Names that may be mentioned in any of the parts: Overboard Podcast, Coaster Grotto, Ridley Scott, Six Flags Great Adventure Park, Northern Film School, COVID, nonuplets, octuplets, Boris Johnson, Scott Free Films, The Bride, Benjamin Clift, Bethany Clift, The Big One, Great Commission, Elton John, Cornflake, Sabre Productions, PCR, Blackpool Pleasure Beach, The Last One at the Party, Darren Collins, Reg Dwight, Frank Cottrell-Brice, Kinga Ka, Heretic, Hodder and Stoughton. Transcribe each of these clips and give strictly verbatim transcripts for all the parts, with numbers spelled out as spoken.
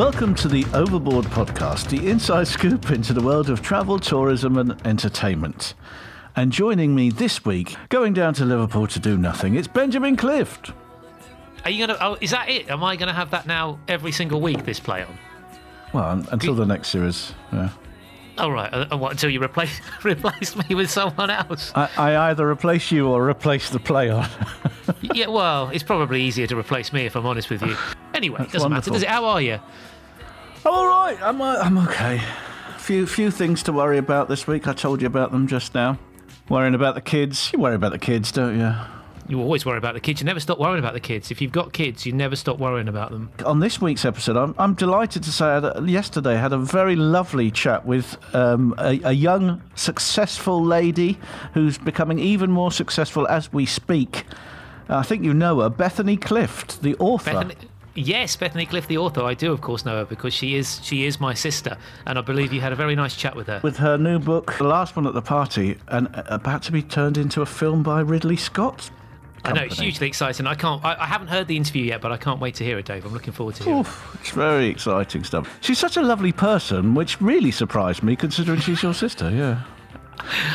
Welcome to the Overboard Podcast, the inside scoop into the world of travel, tourism and entertainment. And joining me this week, going down to Liverpool to do nothing, it's Benjamin Clift. Are you gonna? Oh, is that it? Am I gonna have that now every single week? This play on? Well, until the next series. Yeah. Oh, right. Uh, what, until you replace replace me with someone else? I, I either replace you or replace the play on. Yeah. Well, it's probably easier to replace me if I'm honest with you. Anyway, That's it doesn't wonderful. matter, does it? How are you? I'm all right. I'm uh, I'm okay. Few few things to worry about this week. I told you about them just now. Worrying about the kids. You worry about the kids, don't you? You always worry about the kids. You never stop worrying about the kids. If you've got kids, you never stop worrying about them. On this week's episode, I'm, I'm delighted to say that yesterday I had a very lovely chat with um, a, a young, successful lady who's becoming even more successful as we speak. I think you know her, Bethany Clift, the author. Bethany- Yes, Bethany Clift, the author. I do, of course, know her because she is she is my sister, and I believe you had a very nice chat with her. With her new book, The Last One at the Party, and about to be turned into a film by Ridley Scott. Company. I know, it's hugely exciting. I can't. I, I haven't heard the interview yet, but I can't wait to hear it, Dave. I'm looking forward to hearing Oof, it. It's very exciting stuff. She's such a lovely person, which really surprised me, considering she's your sister, yeah.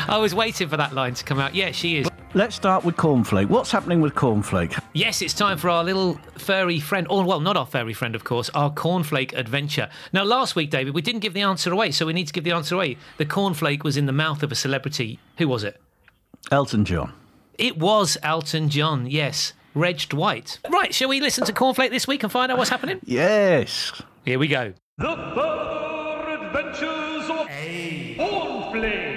I was waiting for that line to come out. Yeah, she is. Let's start with Cornflake. What's happening with Cornflake? Yes, it's time for our little furry friend, or, well, not our furry friend, of course, our Cornflake adventure. Now, last week, David, we didn't give the answer away, so we need to give the answer away. The Cornflake was in the mouth of a celebrity. Who was it? Elton John. It was Elton John, yes. Reg Dwight. Right, shall we listen to Cornflake this week and find out what's happening? Yes. Here we go. The Fur Adventures of Cornflake.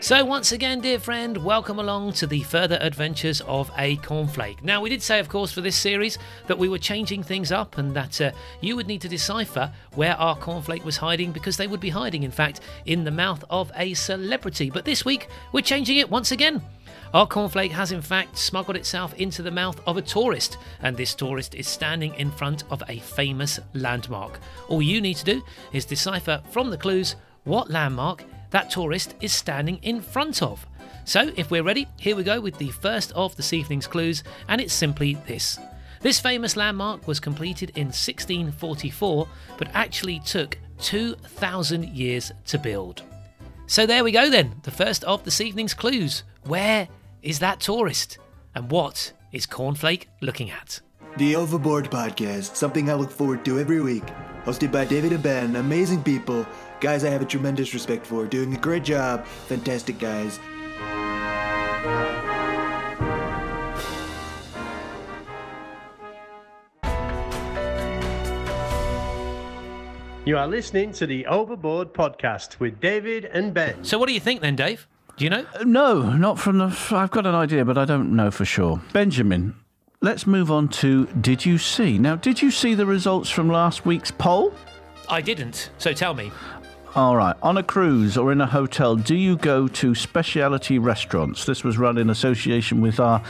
So once again, dear friend, welcome along to the further adventures of a cornflake. Now, we did say, of course, for this series that we were changing things up and that uh, you would need to decipher where our cornflake was hiding, because they would be hiding, in fact, in the mouth of a celebrity. But this week, we're changing it once again. Our cornflake has in fact smuggled itself into the mouth of a tourist, and this tourist is standing in front of a famous landmark. All you need to do is decipher from the clues what landmark that tourist is standing in front of. So if we're ready, here we go with the first of this evening's clues, and it's simply this. This famous landmark was completed in sixteen forty-four, but actually took two thousand years to build. So there we go then, the first of this evening's clues. Where is that tourist? And what is Cornflake looking at? The Overboard Podcast, something I look forward to every week. Hosted by David and Ben, amazing people. Guys I have a tremendous respect for, doing a great job, fantastic guys. You are listening to the Overboard Podcast with David and Ben. So what do you think then, Dave? Do you know? Uh, no, not from the... F- I've got an idea, but I don't know for sure. Benjamin, let's move on to Did You See? Now, did you see the results from last week's poll? I didn't, so tell me. All right. On a cruise or in a hotel, do you go to speciality restaurants? This was run in association with our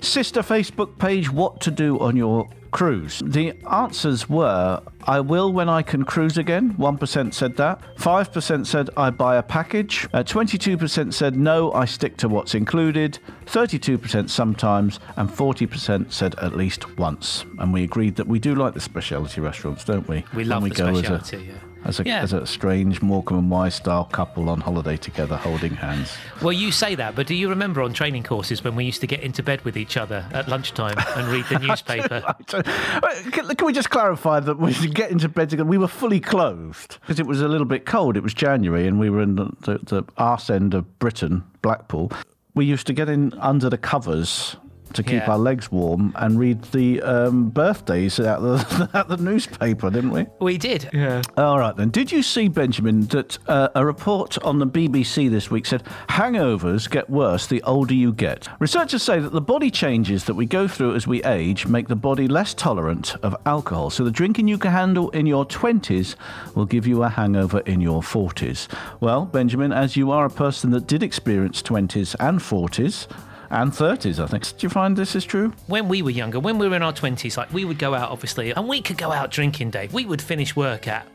sister Facebook page, What to Do on Your Cruise. The answers were, I will when I can cruise again. one percent said that. five percent said, I buy a package. Uh, twenty-two percent said, no, I stick to what's included. thirty-two percent sometimes. And forty percent said, at least once. And we agreed that we do like the speciality restaurants, don't we? We love we the go speciality, as a, yeah. As a, yeah. as a strange Morecambe and Wise style couple on holiday together holding hands. Well, you say that, but do you remember on training courses when we used to get into bed with each other at lunchtime and read the newspaper? I do, I do. Can, can we just clarify that we should get into bed together? We were fully clothed because it was a little bit cold. It was January and we were in the, the, the arse end of Britain, Blackpool. We used to get in under the covers to keep yeah. our legs warm and read the um, birthdays out the, out the newspaper, didn't we? We did. Yeah. All right, then. Did you see, Benjamin, that uh, a report on the B B C this week said hangovers get worse the older you get? Researchers say that the body changes that we go through as we age make the body less tolerant of alcohol. So the drinking you can handle in your twenties will give you a hangover in your forties. Well, Benjamin, as you are a person that did experience twenties and forties, and thirties, I think. Do you find this is true? When we were younger, when we were in our twenties, like we would go out, obviously, and we could go out drinking, Dave. We would finish work at,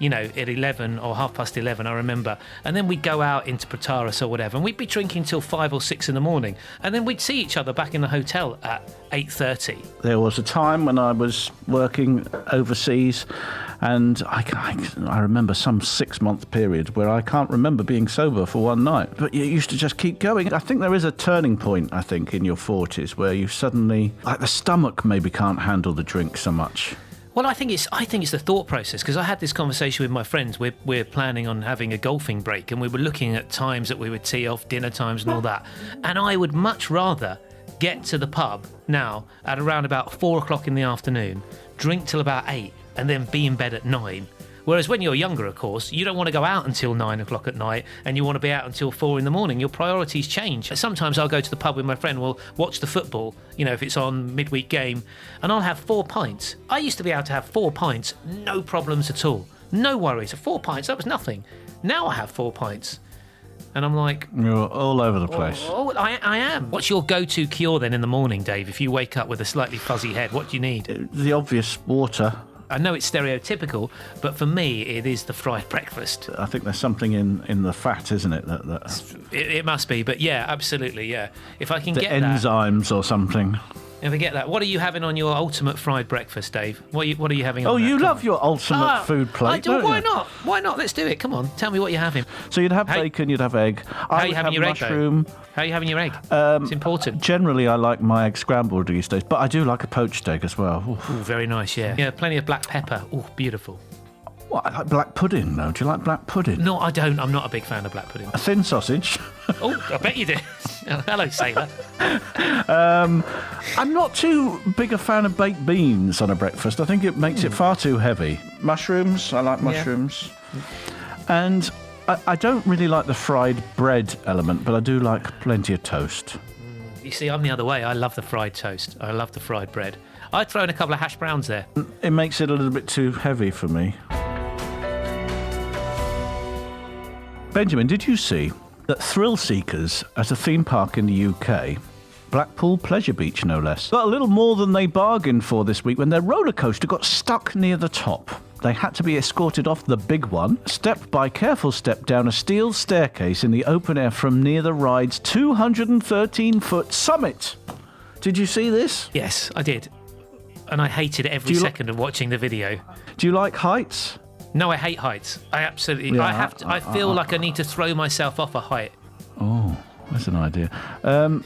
you know, at eleven or half past eleven, I remember. And then we'd go out into Protaris or whatever, and we'd be drinking till five or six in the morning. And then we'd see each other back in the hotel at eight thirty. There was a time when I was working overseas And I, I, I remember some six-month period where I can't remember being sober for one night. But you used to just keep going. I think there is a turning point, I think, in your forties where you suddenly... like the stomach maybe can't handle the drink so much. Well, I think it's I think it's the thought process, because I had this conversation with my friends. We're, we're planning on having a golfing break, and we were looking at times that we would tee off, dinner times and all that. And I would much rather get to the pub now at around about four o'clock in the afternoon, drink till about eight, and then be in bed at nine. Whereas when you're younger, of course, you don't want to go out until nine o'clock at night, and you want to be out until four in the morning. Your priorities change. Sometimes I'll go to the pub with my friend, we'll watch the football, you know, if it's on midweek game, and I'll have four pints. I used to be able to have four pints, no problems at all. No worries. Four pints, that was nothing. Now I have four pints. And I'm like... You're all over the place. Oh, oh I, I am. What's your go-to cure then in the morning, Dave, if you wake up with a slightly fuzzy head? What do you need? The obvious water. I know it's stereotypical, but for me, it is the fried breakfast. I think there's something in, in the fat, isn't it? That, that... It, it must be, but yeah, absolutely, yeah. If I can the get enzymes that, or something. If I get that, what are you having on your ultimate fried breakfast, Dave? What are you, what are you having? Oh, on you that? love your ultimate oh, food plate. I do. Don't why you? not? Why not? Let's do it. Come on, tell me what you're having. So you'd have how, bacon, you'd have egg. How I are you having your mushroom. egg? Though? How are you having your egg? Um, it's important. Generally, I like my egg scrambled these days, but I do like a poached egg as well. Ooh, Ooh very nice, yeah. Yeah, plenty of black pepper. Oh, beautiful. Well, I like black pudding, though. Do you like black pudding? No, I don't. I'm not a big fan of black pudding. A thin sausage. Oh, I bet you do. Hello, sailor. um, I'm not too big a fan of baked beans on a breakfast. I think it makes mm. it far too heavy. Mushrooms. I like mushrooms. Yeah. And... I don't really like the fried bread element, but I do like plenty of toast. You see, I'm the other way. I love the fried toast. I love the fried bread. I'd throw in a couple of hash browns there. It makes it a little bit too heavy for me. Benjamin, did you see that thrill seekers at a theme park in the U K, Blackpool Pleasure Beach no less, got a little more than they bargained for this week when their roller coaster got stuck near the top? They had to be escorted off the big one, step by careful step down a steel staircase in the open air from near the ride's two hundred thirteen foot summit. Did you see this? Yes, I did. And I hated every second li- of watching the video. Do you like heights? No, I hate heights. I absolutely... Yeah, I have to, I, I, I feel I, I, like I need to throw myself off a height. Oh, that's an idea. Um...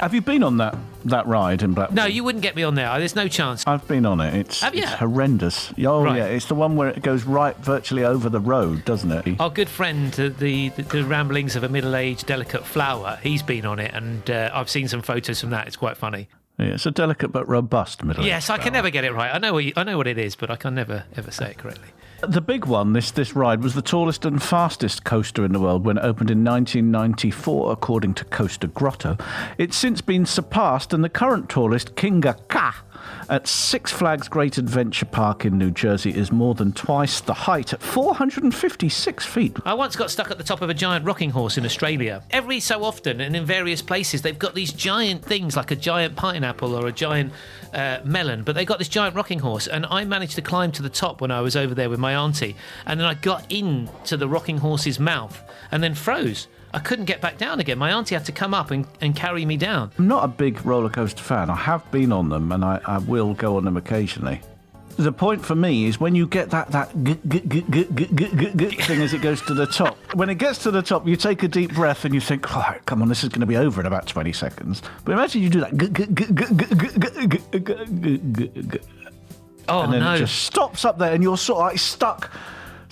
Have you been on that, that ride in Blackpool? No, you wouldn't get me on there. There's no chance. I've been on it. It's, Have you? It's horrendous. Oh, right. Yeah. It's the one where it goes right virtually over the road, doesn't it? Our good friend, the the, the ramblings of a middle-aged, delicate flower, he's been on it, and uh, I've seen some photos from that. It's quite funny. Yeah, it's a delicate but robust middle-aged Yes, flower. I can never get it right. I know what you, I know what it is, but I can never, ever say it correctly. The big one, this this ride, was the tallest and fastest coaster in the world when it opened in nineteen ninety-four, according to Coaster Grotto. It's since been surpassed, and the current tallest, Kinga Ka, at Six Flags Great Adventure Park in New Jersey, is more than twice the height at four hundred fifty-six feet. I once got stuck at the top of a giant rocking horse in Australia. Every so often, and in various places, they've got these giant things like a giant pineapple or a giant uh, melon, but they got this giant rocking horse, and I managed to climb to the top when I was over there with my My auntie, and then I got into the rocking horse's mouth and then froze. I couldn't get back down again. My auntie had to come up and, and carry me down. I'm not a big roller coaster fan. I have been on them, and I, I will go on them occasionally. The point for me is when you get that that g- g- g- g- g- g- g- thing as it goes to the top. When it gets to the top, you take a deep breath and you think, "All right, come on, this is going to be over in about twenty seconds." But imagine you do that. G- g- g- g- g- g- g- g- Oh, and then no. It just stops up there, and you're sort of like stuck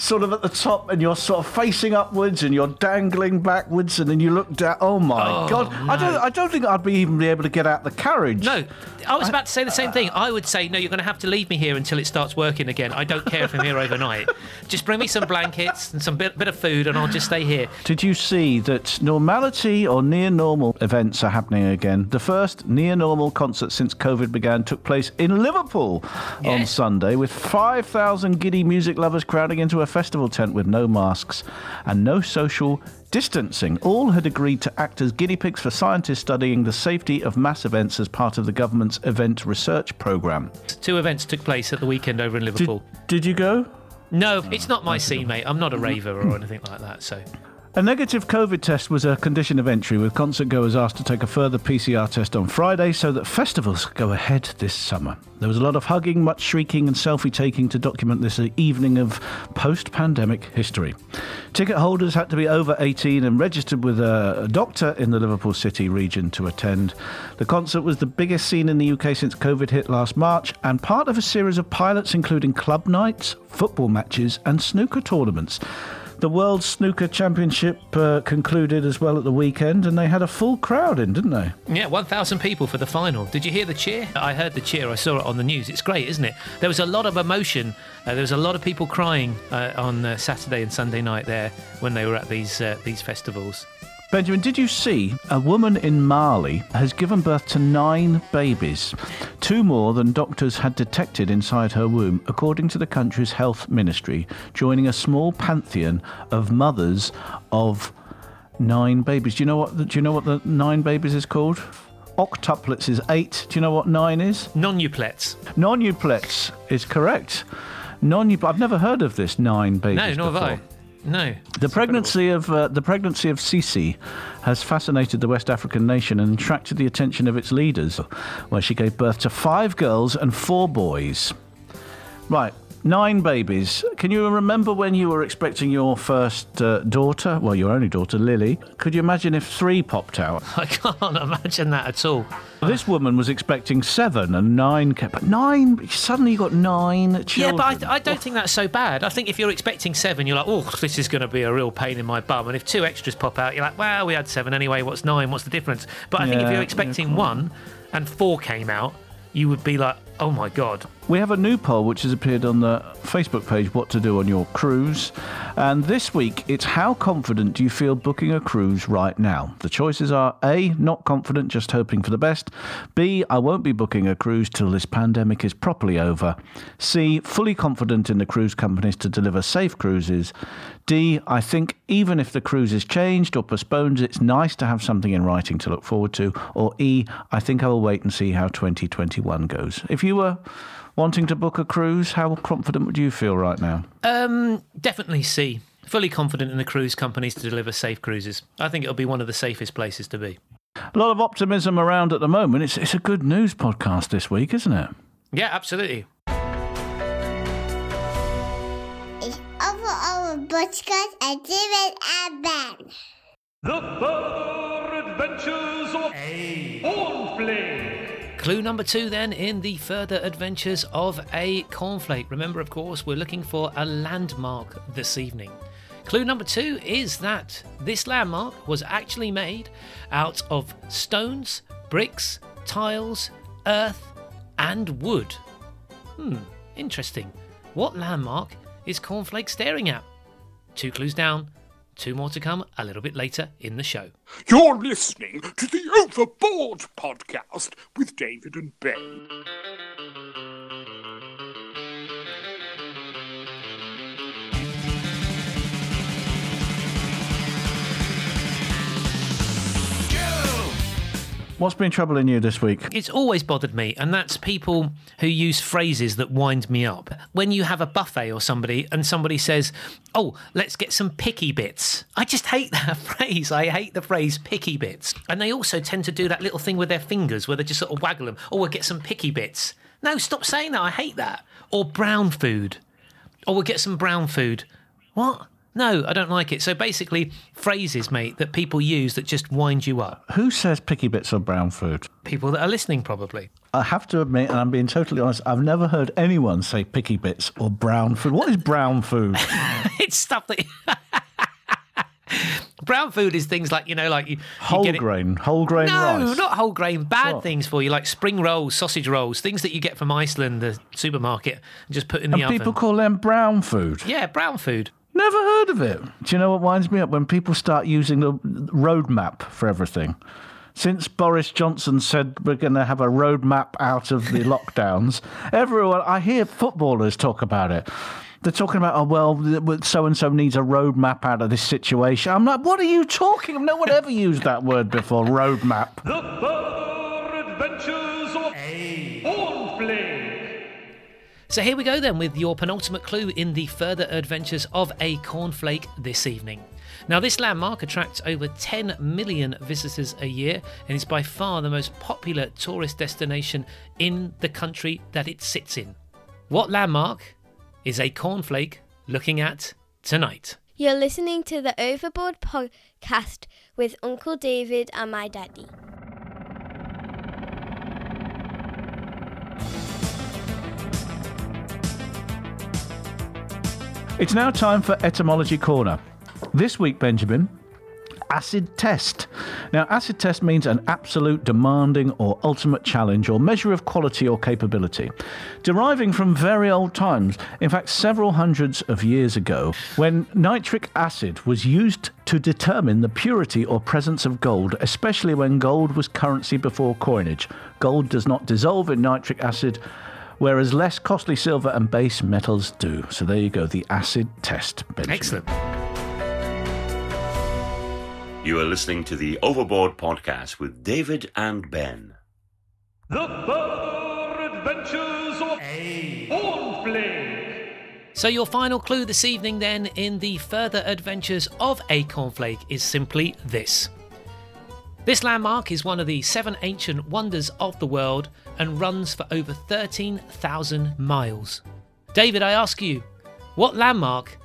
sort of at the top, and you're sort of facing upwards, and you're dangling backwards, and then you look down. Oh, my oh, God. No. I don't I don't think I'd be even be able to get out the carriage. No, I was I, about to say the same uh, thing. I would say, no, you're going to have to leave me here until it starts working again. I don't care if I'm here overnight. Just bring me some blankets and some bit, bit of food, and I'll just stay here. Did you see that normality or near-normal events are happening again? The first near-normal concert since COVID began took place in Liverpool yeah. on Sunday, with five thousand giddy music lovers crowding into a festival tent with no masks and no social distancing. All had agreed to act as guinea pigs for scientists studying the safety of mass events as part of the government's event research programme. Two events took place at the weekend over in Liverpool. Did, did you go? No, it's not my scene, mate. I'm not a raver or anything like that, so... A negative COVID test was a condition of entry, with concertgoers asked to take a further P C R test on Friday so that festivals could go ahead this summer. There was a lot of hugging, much shrieking and selfie-taking to document this evening of post-pandemic history. Ticket holders had to be over eighteen and registered with a doctor in the Liverpool City region to attend. The concert was the biggest seen in the U K since COVID hit last March, and part of a series of pilots including club nights, football matches and snooker tournaments. The World Snooker Championship uh, concluded as well at the weekend, and they had a full crowd in, didn't they? Yeah, one thousand people for the final. Did you hear the cheer? I heard the cheer. I saw it on the news. It's great, isn't it? There was a lot of emotion. Uh, there was a lot of people crying uh, on uh, Saturday and Sunday night there when they were at these uh, these festivals. Benjamin, did you see a woman in Mali has given birth to nine babies, two more than doctors had detected inside her womb, according to the country's health ministry, joining a small pantheon of mothers of nine babies. Do you know what? The, do you know what the nine babies is called? Octuplets is eight. Do you know what nine is? Nonuplets. Nonuplets is correct. Nonuplets. I've never heard of this nine babies. No, nor before. have I. No. The pregnancy incredible. of uh, the pregnancy of Sisi has fascinated the West African nation and attracted the attention of its leaders, where she gave birth to five girls and four boys. Right, nine babies. Can you remember when you were expecting your first uh, daughter? Well, your only daughter, Lily. Could you imagine if three popped out? I can't imagine that at all. This woman was expecting seven and nine, but nine, suddenly you got nine children. Yeah, but I, I don't think that's so bad. I think if you're expecting seven, you're like, oh, this is going to be a real pain in my bum. And if two extras pop out, you're like, well, we had seven anyway, what's nine, what's the difference? But I yeah, think if you're expecting yeah, one and four came out, you would be like, oh my God. We have a new poll which has appeared on the Facebook page, What to Do on Your Cruise. And this week, it's how confident do you feel booking a cruise right now? The choices are A, not confident, just hoping for the best. B, I won't be booking a cruise till this pandemic is properly over. C, fully confident in the cruise companies to deliver safe cruises. D, I think even if the cruise is changed or postponed, it's nice to have something in writing to look forward to. Or E, I think I will wait and see how twenty twenty-one goes. If you were wanting to book a cruise, how confident would you feel right now? Um, definitely C. Fully confident in the cruise companies to deliver safe cruises. I think it'll be one of the safest places to be. A lot of optimism around at the moment. It's, it's a good news podcast this week, isn't it? Yeah, absolutely. It's Overboard Podcast and David and Ben. The Further Adventures of a Cornflake. Clue number two, then, in the further adventures of a cornflake. Remember, of course, we're looking for a landmark this evening. Clue number two is that this landmark was actually made out of stones, bricks, tiles, earth, and wood. Hmm, interesting. What landmark is Cornflake staring at? Two clues down. Two more to come a little bit later in the show. You're listening to the Overboard Podcast with David and Ben. What's been troubling you this week? It's always bothered me, and that's people who use phrases that wind me up. When you have a buffet or somebody, and somebody says, oh, let's get some picky bits. I just hate that phrase. I hate the phrase picky bits. And they also tend to do that little thing with their fingers where they just sort of waggle them. Oh, we'll get some picky bits. No, stop saying that. I hate that. Or brown food. Or we'll get some brown food. What? No, I don't like it. So basically, phrases, mate, that people use that just wind you up. Who says picky bits on brown food? People that are listening, probably. I have to admit, and I'm being totally honest, I've never heard anyone say picky bits or brown food. What is brown food? It's stuff that... Brown food is things like, you know, like... You, you whole get it... grain, whole grain no, rice. No, not whole grain. Bad what? Things for you, like spring rolls, sausage rolls, things that you get from Iceland, the supermarket, and just put in the and oven. And people call them brown food? Yeah, brown food. Never heard of it. Do you know what winds me up? When people start using the roadmap for everything. Since Boris Johnson said we're going to have a roadmap out of the lockdowns, everyone, I hear footballers talk about it. They're talking about, oh, well, so-and-so needs a roadmap out of this situation. I'm like, what are you talking about? No one ever used that word before, roadmap. The Further Adventures of a Cornflake. So here we go then with your penultimate clue in the further adventures of a cornflake this evening. Now, this landmark attracts over ten million visitors a year and is by far the most popular tourist destination in the country that it sits in. What landmark is a cornflake looking at tonight? You're listening to the Overboard Podcast with Uncle David and my daddy. It's now time for Etymology Corner. This week, Benjamin, acid test. Now, acid test means an absolute, demanding or ultimate challenge or measure of quality or capability. Deriving from very old times, in fact, several hundreds of years ago, when nitric acid was used to determine the purity or presence of gold, especially when gold was currency before coinage. Gold does not dissolve in nitric acid, whereas less costly silver and base metals do. So there you go, the acid test, Benjamin. Excellent. You are listening to the Overboard Podcast with David and Ben. The Further Adventures of Cornflake. So your final clue this evening then in the Further Adventures of a Cornflake is simply this. This landmark is one of the seven ancient wonders of the world and runs for over thirteen thousand miles. David, I ask you, what landmark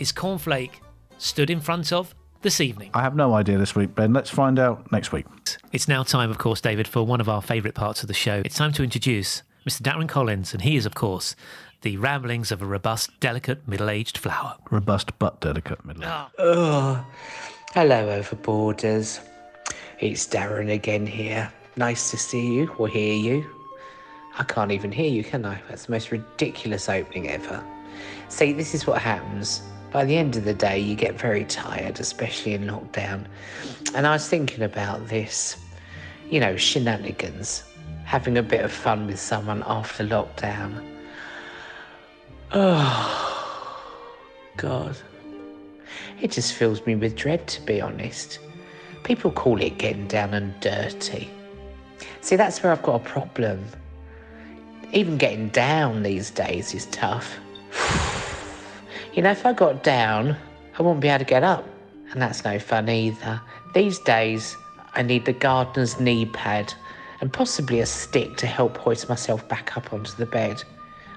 is Cornflake stood in front of this evening? I have no idea this week, Ben. Let's find out next week. It's now time, of course, David, for one of our favourite parts of the show. It's time to introduce Mister Darren Collins, and he is, of course, the ramblings of a robust, delicate, middle-aged flower. Robust but delicate middle-aged. Oh. Oh. Hello, Overboarders. It's Darren again here. Nice to see you or hear you. I can't even hear you, can I? That's the most ridiculous opening ever. See, this is what happens. By the end of the day, you get very tired, especially in lockdown. And I was thinking about this, you know, shenanigans, having a bit of fun with someone after lockdown. Oh, God. It just fills me with dread, to be honest. People call it getting down and dirty. See, that's where I've got a problem. Even getting down these days is tough. You know, if I got down, I wouldn't be able to get up. And that's no fun either. These days, I need the gardener's knee pad and possibly a stick to help hoist myself back up onto the bed.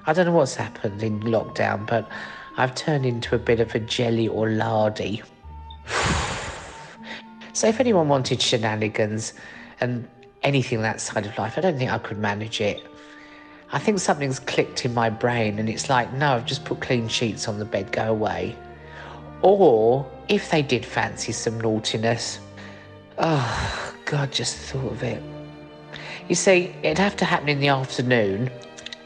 I don't know what's happened in lockdown, but I've turned into a bit of a jelly or lardy. So if anyone wanted shenanigans and anything that side of life, I don't think I could manage it. I think something's clicked in my brain and it's like, no, I've just put clean sheets on the bed, go away. Or if they did fancy some naughtiness, oh, God, just thought of it. You see, it'd have to happen in the afternoon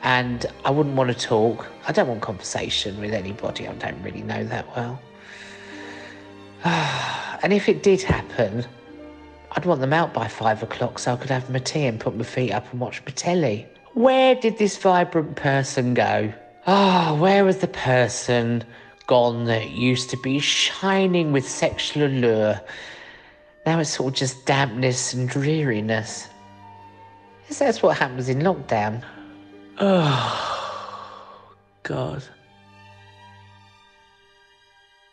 and I wouldn't want to talk. I don't want conversation with anybody. I don't really know that well. And if it did happen, I'd want them out by five o'clock so I could have my tea and put my feet up and watch my telly. Where did this vibrant person go? Ah, oh, where was the person gone that used to be shining with sexual allure? Now it's all just dampness and dreariness. Yes, that's what happens in lockdown. Oh, God.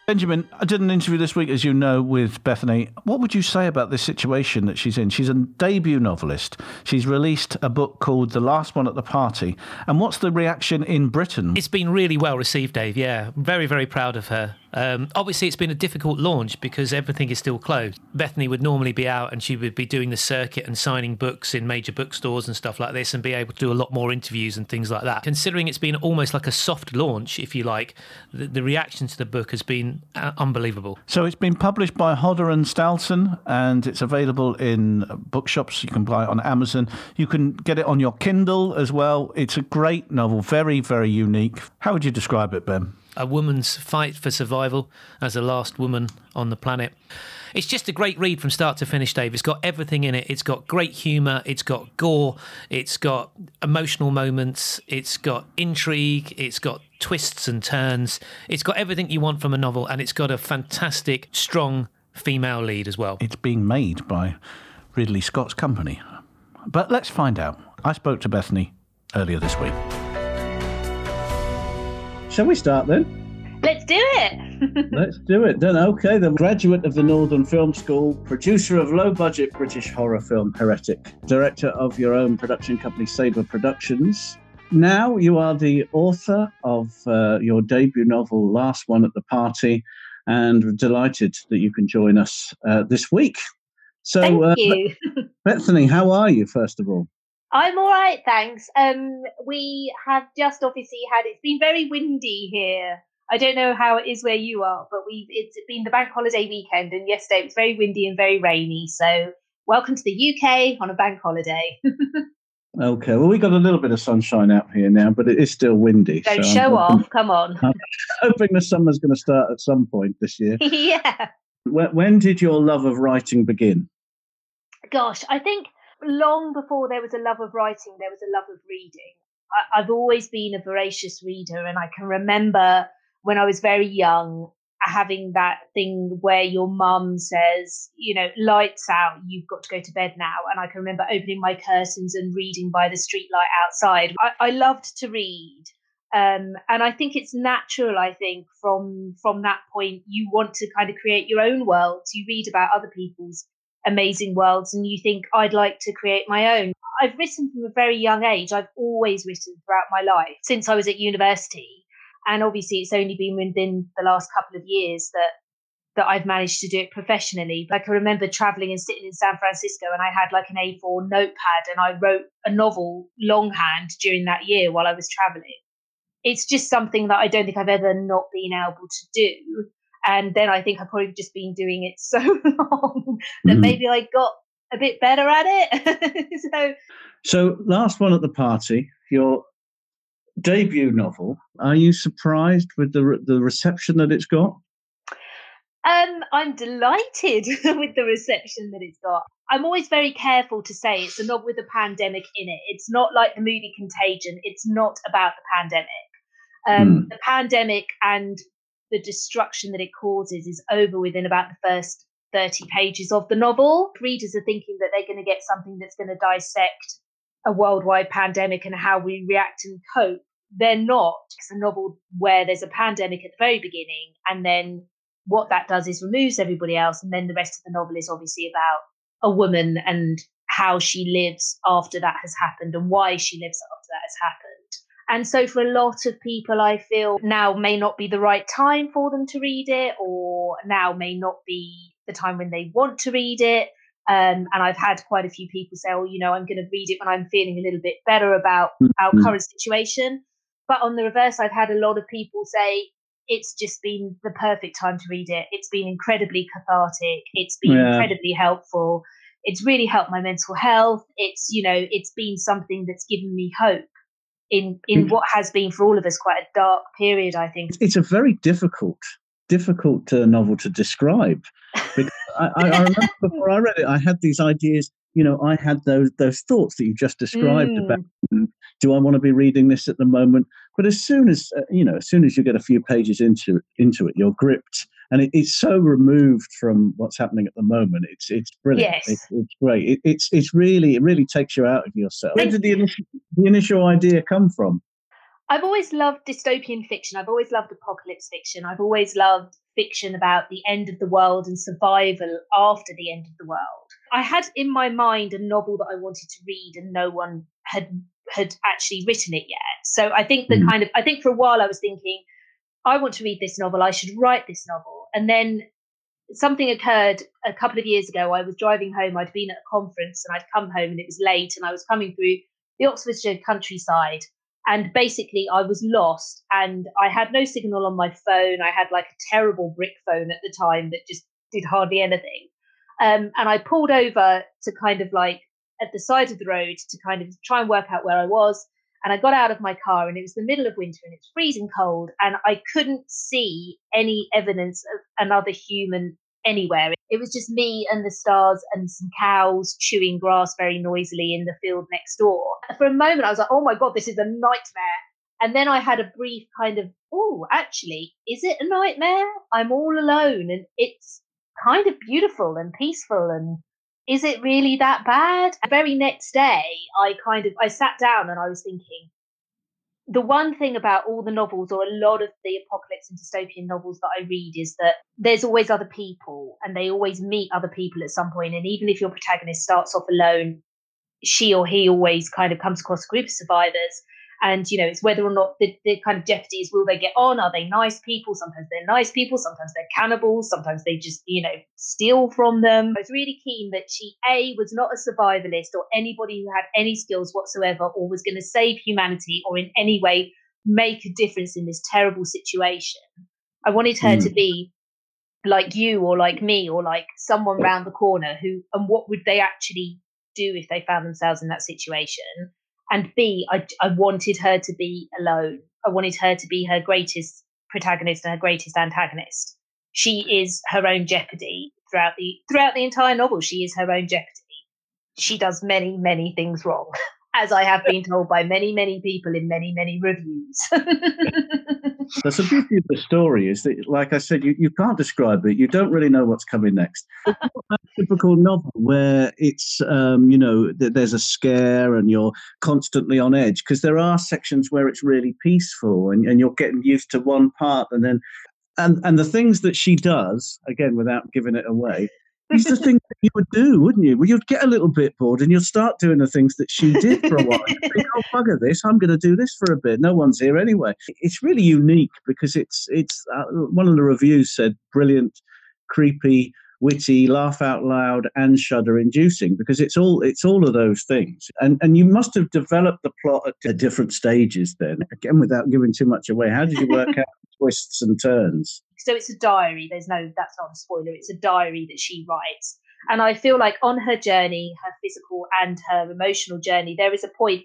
Benjamin, I did an interview this week, as you know, with Bethany. What would you say about this situation that she's in? She's a debut novelist. She's released a book called The Last One at the Party. And what's the reaction in Britain? It's been really well received, Dave, yeah. Very, very proud of her. Um, obviously, it's been a difficult launch because everything is still closed. Bethany would normally be out and she would be doing the circuit and signing books in major bookstores and stuff like this and be able to do a lot more interviews and things like that. Considering it's been almost like a soft launch, if you like, the, the reaction to the book has been uh, unbelievable. So it's been published by Hodder and Stoughton and it's available in bookshops. You can buy it on Amazon. You can get it on your Kindle as well. It's a great novel, very, very unique. How would you describe it, Ben? A woman's fight for survival as the last woman on the planet. It's just a great read from start to finish, Dave. It's got everything in it. It's got great humour. It's got gore. It's got emotional moments. It's got intrigue. It's got twists and turns. It's got everything you want from a novel, and it's got a fantastic, strong female lead as well. It's being made by Ridley Scott's company. But let's find out. I spoke to Bethany earlier this week. Shall we start then? Let's do it. Let's do it then. Okay, then. Graduate of the Northern Film School, producer of low-budget British horror film Heretic, director of your own production company Sabre Productions. Now you are the author of uh, your debut novel, Last One at the Party, and we're delighted that you can join us uh, this week. So, Thank uh, you. Bethany, how are you, first of all? I'm all right, thanks. Um, we have just obviously had, it's been very windy here. I don't know how it is where you are, but we've it's been the bank holiday weekend, and yesterday it was very windy and very rainy. So welcome to the U K on a bank holiday. Okay, well, we got a little bit of sunshine out here now, but it is still windy. Don't so show hoping, off, come on. I'm hoping the summer's going to start at some point this year. Yeah. When, when did your love of writing begin? Gosh, I think long before there was a love of writing, there was a love of reading. I, I've always been a voracious reader, and I can remember when I was very young having that thing where your mum says, you know, lights out, you've got to go to bed now. And I can remember opening my curtains and reading by the streetlight outside. I, I loved to read. Um, and I think it's natural, I think, from from that point, you want to kind of create your own worlds. You read about other people's amazing worlds and you think, I'd like to create my own. I've written from a very young age. I've always written throughout my life, since I was at university. And obviously, it's only been within the last couple of years that that I've managed to do it professionally. But I can remember traveling and sitting in San Francisco, and I had like an A four notepad, and I wrote a novel longhand during that year while I was traveling. It's just something that I don't think I've ever not been able to do. And then I think I've probably just been doing it so long that mm. maybe I got a bit better at it. so, so Last One at the Party, your debut novel. Are you surprised with the re- the reception that it's got? Um, I'm delighted with the reception that it's got. I'm always very careful to say it's a novel with a pandemic in it. It's not like the movie Contagion. It's not about the pandemic. Um, mm. The pandemic and the destruction that it causes is over within about the first thirty pages of the novel. Readers are thinking that they're going to get something that's going to dissect a worldwide pandemic and how we react and cope. They're not. It's a novel where there's a pandemic at the very beginning, and then what that does is removes everybody else, and then the rest of the novel is obviously about a woman and how she lives after that has happened and why she lives after that has happened. And so for a lot of people, I feel now may not be the right time for them to read it, or now may not be the time when they want to read it. Um, and I've had quite a few people say, oh, you know, I'm going to read it when I'm feeling a little bit better about our current situation. But on the reverse, I've had a lot of people say it's just been the perfect time to read it. It's been incredibly cathartic. It's been yeah. incredibly helpful. It's really helped my mental health. It's, you know, it's been something that's given me hope in, in what has been for all of us quite a dark period, I think. It's a very difficult, difficult uh, novel to describe. Because I, I remember before I read it, I had these ideas, you know, I had those those thoughts that you just described mm. about, do I want to be reading this at the moment? But as soon as, uh, you know, as soon as you get a few pages into it, into it you're gripped. And it, it's so removed from what's happening at the moment. It's it's brilliant. Yes. It, it's great. It, it's it's really, it really takes you out of yourself. Where did the initial, the initial idea come from? I've always loved dystopian fiction. I've always loved apocalypse fiction. I've always loved fiction about the end of the world and survival after the end of the world. I had in my mind a novel that I wanted to read, and no one had had actually written it yet. So I think the kind of I think for a while I was thinking, I want to read this novel, I should write this novel. And then something occurred a couple of years ago. I was driving home, I'd been at a conference and I'd come home and it was late, and I was coming through the Oxfordshire countryside. And basically, I was lost, and I had no signal on my phone. I had like a terrible brick phone at the time that just did hardly anything. Um, and I pulled over to kind of like at the side of the road to kind of try and work out where I was. And I got out of my car, and it was the middle of winter, and it was freezing cold, and I couldn't see any evidence of another human anywhere. It was just me and the stars and some cows chewing grass very noisily in the field next door. For a moment, I was like, oh my God, this is a nightmare. And then I had a brief kind of, oh, actually, is it a nightmare? I'm all alone, and it's kind of beautiful and peaceful. And is it really that bad? The very next day, I kind of, I sat down and I was thinking, the one thing about all the novels, or a lot of the apocalypse and dystopian novels that I read, is that there's always other people and they always meet other people at some point. And even if your protagonist starts off alone, she or he always kind of comes across a group of survivors. And, you know, it's whether or not the, the kind of jeopardy is, will they get on? Are they nice people? Sometimes they're nice people. Sometimes they're cannibals. Sometimes they just, you know, steal from them. I was really keen that she, A, was not a survivalist or anybody who had any skills whatsoever or was going to save humanity or in any way make a difference in this terrible situation. I wanted her mm. to be like you or like me or like someone round the corner who, and what would they actually do if they found themselves in that situation? And B, I, I wanted her to be alone. I wanted her to be her greatest protagonist and her greatest antagonist. She is her own jeopardy throughout the throughout the entire novel. She is her own jeopardy. She does many, many things wrong, as I have been told by many, many people in many, many reviews. That's the beauty of the story, is that, like I said, you, you can't describe it. You don't really know what's coming next. It's not a typical novel where it's, um, you know, th- there's a scare and you're constantly on edge, because there are sections where it's really peaceful and, and you're getting used to one part. And then, and, and the things that she does, again, without giving it away, it's the things that you would do, wouldn't you? Well, you'd get a little bit bored and you'd start doing the things that she did for a while. You'd think, oh, bugger this, I'm going to do this for a bit. No one's here anyway. It's really unique because it's, it's uh, one of the reviews said, brilliant, creepy, witty, laugh out loud and shudder inducing, because it's all it's all of those things. And and you must have developed the plot at different stages then. Again, without giving too much away, how did you work out the twists and turns? So it's a diary. There's no, that's not a spoiler. It's a diary that she writes. And I feel like on her journey, her physical and her emotional journey, there is a point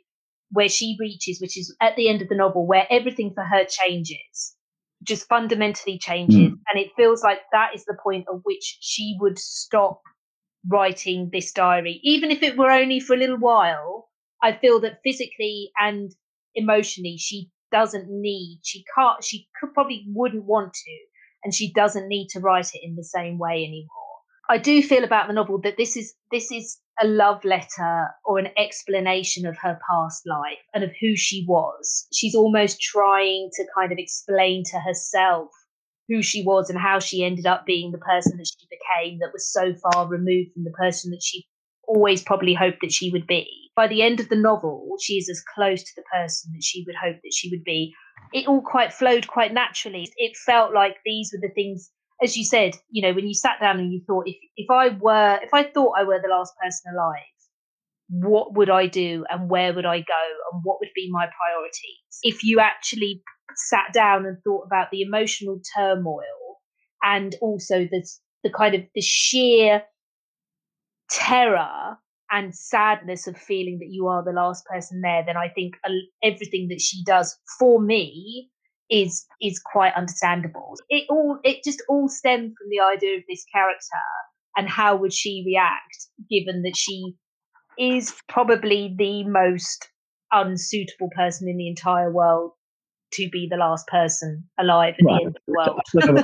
where she reaches, which is at the end of the novel, where everything for her changes. Just fundamentally changes. Mm. And it feels like that is the point at which she would stop writing this diary. Even if it were only for a little while, I feel that physically and emotionally, she doesn't need, she can't, she could, probably wouldn't want to, and she doesn't need to write it in the same way anymore. I do feel about the novel that this is, this is a love letter or an explanation of her past life and of who she was. She's almost trying to kind of explain to herself who she was and how she ended up being the person that she became, that was so far removed from the person that she always probably hoped that she would be. By the end of the novel, she is as close to the person that she would hope that she would be. It all quite flowed quite naturally. It felt like these were the things, as you said, you know, when you sat down and you thought, if if I were, if I thought I were the last person alive, what would I do and where would I go and what would be my priorities? If you actually sat down and thought about the emotional turmoil and also the the kind of the sheer terror and sadness of feeling that you are the last person there, then I think everything that she does, for me, is is quite understandable. It all it just all stemmed from the idea of this character and how would she react, given that she is probably the most unsuitable person in the entire world to be the last person alive at right. the end of the world.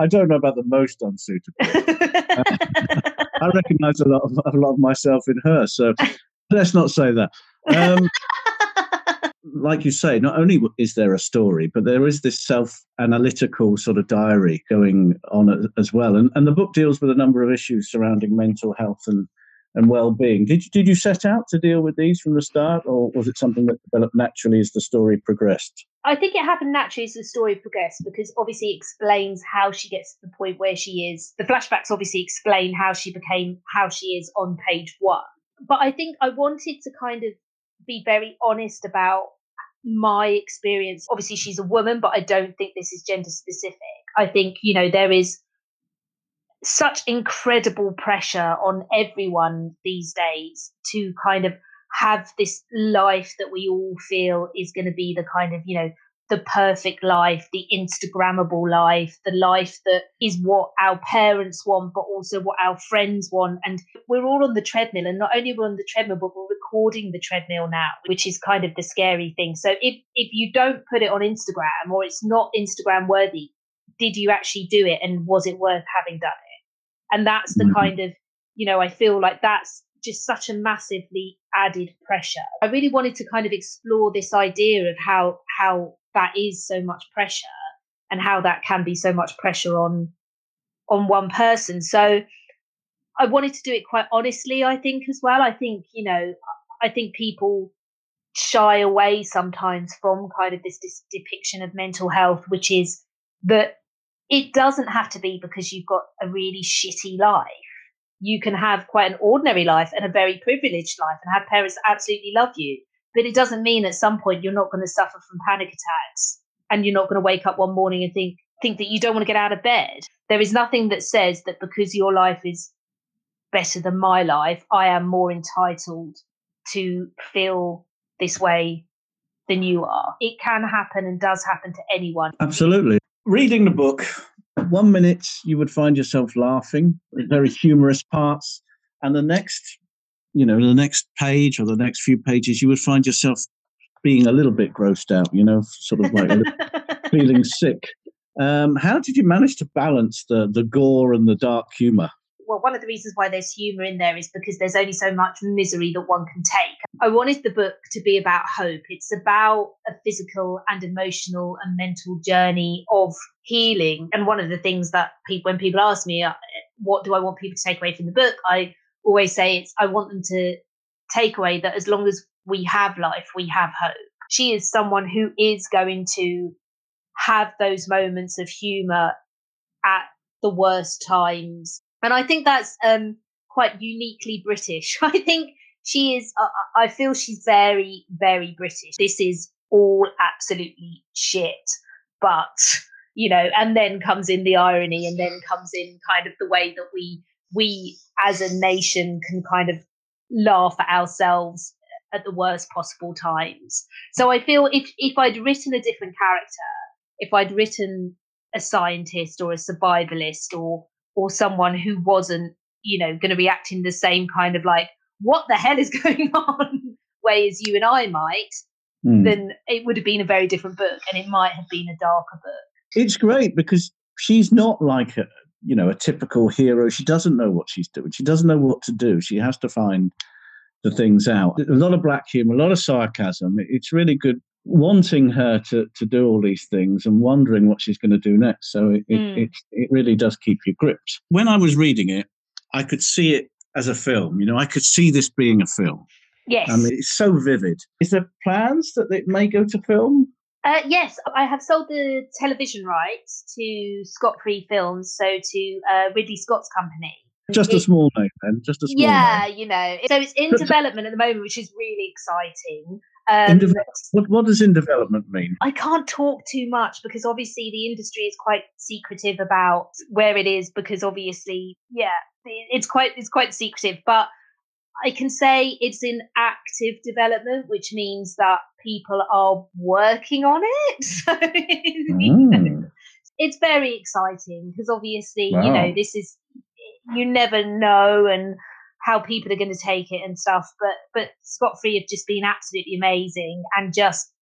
I don't know about the most unsuitable. I recognise a lot of, a lot of myself in her, so let's not say that. Um, Like you say, not only is there a story, but there is this self-analytical sort of diary going on as well. And, and the book deals with a number of issues surrounding mental health and, and well-being. Did you, did you set out to deal with these from the start, or was it something that developed naturally as the story progressed? I think it happened naturally as the story progressed, because obviously it explains how she gets to the point where she is. The flashbacks obviously explain how she became, how she is on page one. But I think I wanted to kind of be very honest about my experience. Obviously, she's a woman, but I don't think this is gender specific. I think, you know, there is such incredible pressure on everyone these days to kind of have this life that we all feel is going to be the kind of, you know, the perfect life, the Instagrammable life, the life that is what our parents want, but also what our friends want. And we're all on the treadmill, and not only we're on the treadmill, but we're recording the treadmill now, which is kind of the scary thing. So if, if you don't put it on Instagram, or it's not Instagram worthy, did you actually do it? And was it worth having done it? And that's the mm-hmm. kind of, you know, I feel like that's just such a massively added pressure. I really wanted to kind of explore this idea of how how that is so much pressure and how that can be so much pressure on on one person. So I wanted to do it quite honestly, I think, as well. I think, you know, I think people shy away sometimes from kind of this, this depiction of mental health, which is that it doesn't have to be because you've got a really shitty life. You can have quite an ordinary life and a very privileged life and have parents that absolutely love you. But it doesn't mean at some point you're not going to suffer from panic attacks and you're not going to wake up one morning and think think that you don't want to get out of bed. There is nothing that says that because your life is better than my life, I am more entitled to feel this way than you are. It can happen and does happen to anyone. Absolutely. Reading the book, one minute you would find yourself laughing at very humorous parts, and the next, you know, the next page or the next few pages, you would find yourself being a little bit grossed out, you know, sort of like feeling sick. Um, how did you manage to balance the the gore and the dark humour? Well, one of the reasons why there's humour in there is because there's only so much misery that one can take. I wanted the book to be about hope. It's about a physical and emotional and mental journey of healing. And one of the things that people, when people ask me, what do I want people to take away from the book? I always say it's, I want them to take away that as long as we have life, we have hope. She is someone who is going to have those moments of humour at the worst times. And I think that's um, quite uniquely British. I think she is, uh, I feel she's very, very British. This is all absolutely shit. But, you know, and then comes in the irony, and then comes in kind of the way that we, we as a nation can kind of laugh at ourselves at the worst possible times. So I feel if, if I'd written a different character, if I'd written a scientist or a survivalist or or someone who wasn't, you know, going to react in the same kind of like, what the hell is going on way as you and I might, mm. then it would have been a very different book, and it might have been a darker book. It's great because she's not like, a, you know, a typical hero. She doesn't know what she's doing. She doesn't know what to do. She has to find the things out. A lot of black humour, a lot of sarcasm. It's really good wanting her to, to do all these things and wondering what she's going to do next. So it, mm. it, it it really does keep you gripped. When I was reading it, I could see it as a film. You know, I could see this being a film. Yes. I mean, it's so vivid. Is there plans that it may go to film? Uh, yes, I have sold the television rights to Scott Free Films, so to uh, Ridley Scott's company. Just it, a small name then, just a small yeah, name. Yeah, you know. So it's in development at the moment, which is really exciting. Um, de- what, what does in development mean? I can't talk too much because obviously the industry is quite secretive about where it is because obviously, yeah, it's quite it's quite secretive. But I can say it's in active development, which means that people are working on it. So mm. you know, it's very exciting because obviously, wow. you know, this is, you never know and how people are going to take it and stuff. But but Scott Free have just been absolutely amazing and just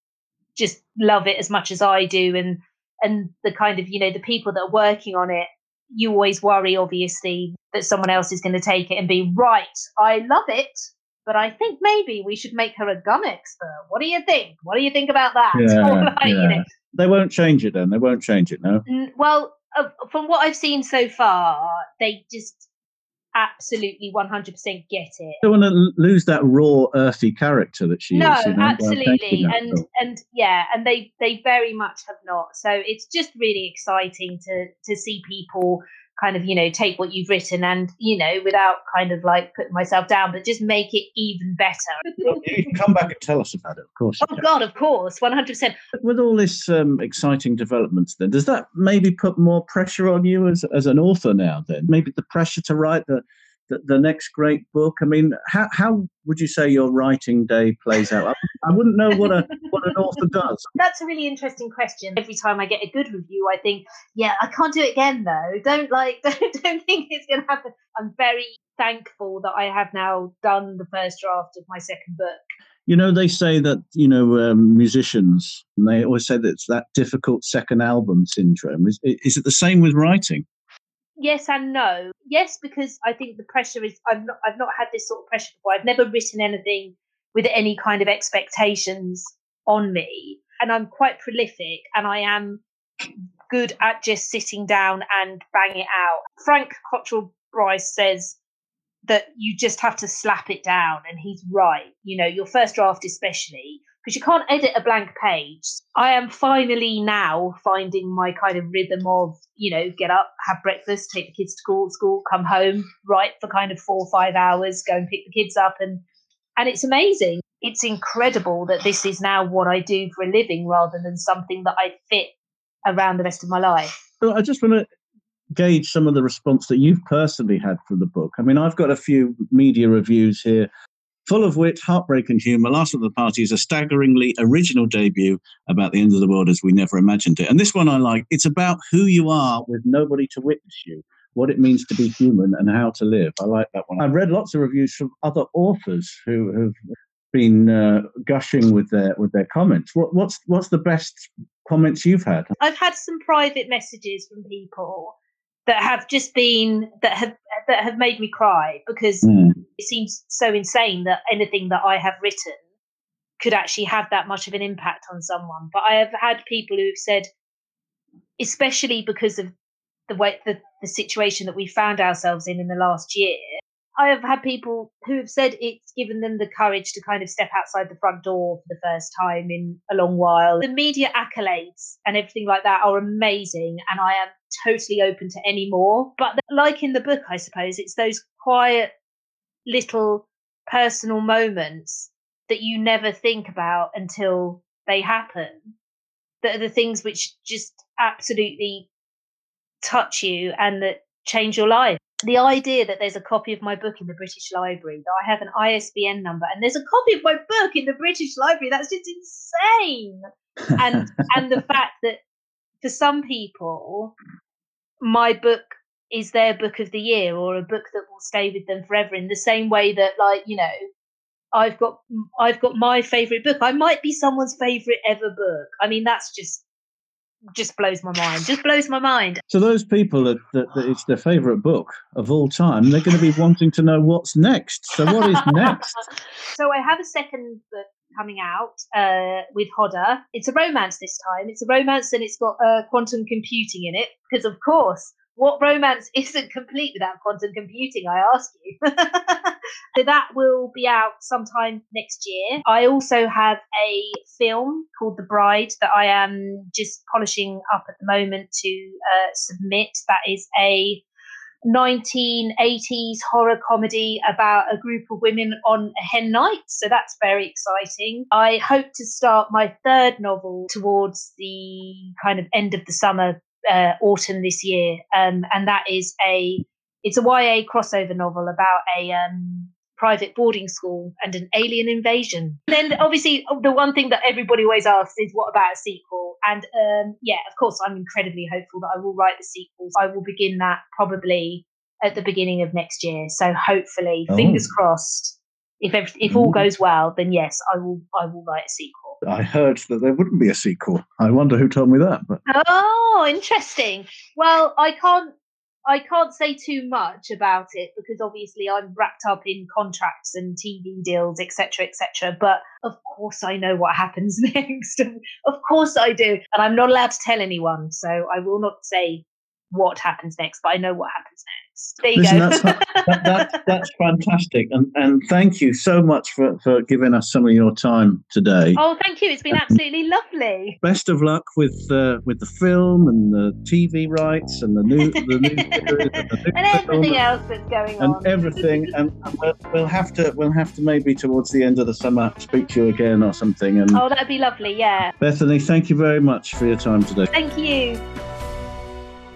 just love it as much as I do. And and the kind of, you know, the people that are working on it, you always worry, obviously, that someone else is going to take it and be, right, I love it, but I think maybe we should make her a gun expert. What do you think? What do you think about that? Yeah, like, yeah. You know. They won't change it then. They won't change it, no? Well, uh, from what I've seen so far, they just absolutely one hundred percent get it. I don't want to lose that raw, earthy character that she no, is. No, you know, absolutely. And, and yeah, and they, they very much have not. So it's just really exciting to to see people kind of, you know, take what you've written and, you know, without kind of like putting myself down, but just make it even better. Well, you can come back and tell us about it, of course. Oh, God, of course, one hundred percent. With all this um, exciting developments then, does that maybe put more pressure on you as as an author now then? Maybe the pressure to write the, the, the next great book? I mean, how how would you say your writing day plays out? I, I wouldn't know what a what an author does. That's a really interesting question. Every time I get a good review, I think, yeah, I can't do it again though. Don't like, don't, don't think it's going to happen. I'm very thankful that I have now done the first draft of my second book. You know, they say that, you know, um, musicians, they always say that it's that difficult second album syndrome. Is, is it the same with writing? Yes and no. Yes, because I think the pressure is, I've not, I've not had this sort of pressure before. I've never written anything with any kind of expectations on me. And I'm quite prolific and I am good at just sitting down and bang it out. Frank Cottrell-Brice says that you just have to slap it down, and he's right. You know, your first draft especially, because you can't edit a blank page. I am finally now finding my kind of rhythm of, you know, get up, have breakfast, take the kids to school, school, come home, write for kind of four or five hours, go and pick the kids up. And, and it's amazing. It's incredible that this is now what I do for a living rather than something that I fit around the rest of my life. Well, I just want to gauge some of the response that you've personally had from the book. I mean, I've got a few media reviews here, full of wit, heartbreak and humour. Last of the Party is a staggeringly original debut about the end of the world as we never imagined it. And this one I like. It's about who you are with nobody to witness you, what it means to be human and how to live. I like that one. I've read lots of reviews from other authors who have been uh, gushing with their with their comments. What, what's what's the best comments you've had? I've had some private messages from people that have just been, that have that have made me cry, because mm. it seems so insane that anything that I have written could actually have that much of an impact on someone. But I have had people who've said, especially because of the way the, the situation that we found ourselves in in the last year, I have had people who have said it's given them the courage to kind of step outside the front door for the first time in a long while. The media accolades and everything like that are amazing, and I am totally open to any more. But like in the book, I suppose, it's those quiet little personal moments that you never think about until they happen, that are the things which just absolutely touch you and that change your life. The idea that there's a copy of my book in the British Library, that I have an I S B N number and there's a copy of my book in the British Library, that's just insane. And and the fact that for some people, my book is their book of the year, or a book that will stay with them forever, in the same way that, like, you know, I've got I've got my favourite book. I might be someone's favourite ever book. I mean, that's just just blows my mind, just blows my mind. So those people that, that, that it's their favourite book of all time, they're going to be wanting to know what's next. So what is next? So I have a second book coming out uh, with Hodder. It's a romance this time. It's a romance and it's got uh, quantum computing in it, because of course, what romance isn't complete without quantum computing, I ask you. So that will be out sometime next year. I also have a film called The Bride that I am just polishing up at the moment to uh, submit. That is a nineteen eighties horror comedy about a group of women on a hen night. So that's very exciting. I hope to start my third novel towards the kind of end of the summer, Uh, autumn this year, um, and that is a it's a Y A crossover novel about a um, private boarding school and an alien invasion. And then obviously the one thing that everybody always asks is, what about a sequel? And um, yeah, of course, I'm incredibly hopeful that I will write the sequel. I will begin that probably at the beginning of next year. So hopefully, oh. fingers crossed, if every, if all goes well, then yes, I will I will write a sequel. I heard that there wouldn't be a sequel. I wonder who told me that. But. Oh, interesting. Well, I can't I can't say too much about it, because obviously I'm wrapped up in contracts and T V deals, et cetera, et cetera. But of course I know what happens next. Of course I do. And I'm not allowed to tell anyone, so I will not say what happens next, but I know what happens next. There you Listen, go. that's, that, that, that's fantastic. And and thank you so much for, for giving us some of your time today. Oh, thank you. It's been absolutely lovely. Best of luck with uh, with the film and the T V rights and the new the new series and, the new and everything else that's going on. And everything. And we'll, we'll have to we'll have to maybe towards the end of the summer speak to you again or something. And oh, that'd be lovely. Yeah. Bethany, thank you very much for your time today. Thank you.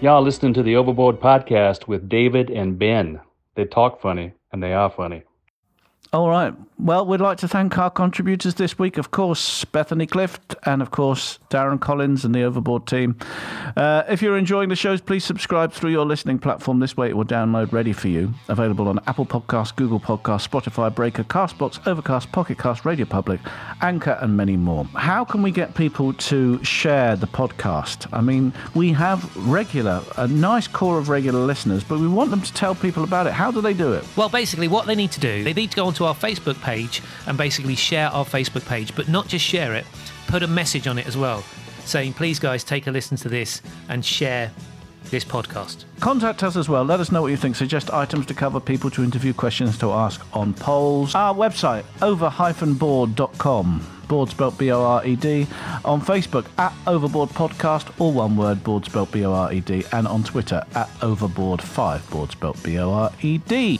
Y'all listening to the Overboard Podcast with David and Ben. They talk funny, and they are funny. All right. Well, we'd like to thank our contributors this week, of course, Bethany Clift and, of course, Darren Collins and the Overboard team. Uh, if you're enjoying the shows, please subscribe through your listening platform. This way it will download ready for you. Available on Apple Podcasts, Google Podcasts, Spotify, Breaker, CastBox, Overcast, Pocket Cast, Radio Public, Anchor and many more. How can we get people to share the podcast? I mean, we have regular, a nice core of regular listeners, but we want them to tell people about it. How do they do it? Well, basically what they need to do, they need to go onto our Facebook page and basically share our Facebook page, but not just share it, put a message on it as well saying, please guys, take a listen to this and share this podcast. Contact us as well. Let us know what you think. Suggest items to cover, people to interview, questions to ask on polls. Our website, over dash board dot com. Board spelt B O R E D. On Facebook, at Overboard Podcast, all one word, board spelt B O R E D. And on Twitter, at Overboard five, board spelt B O R E D.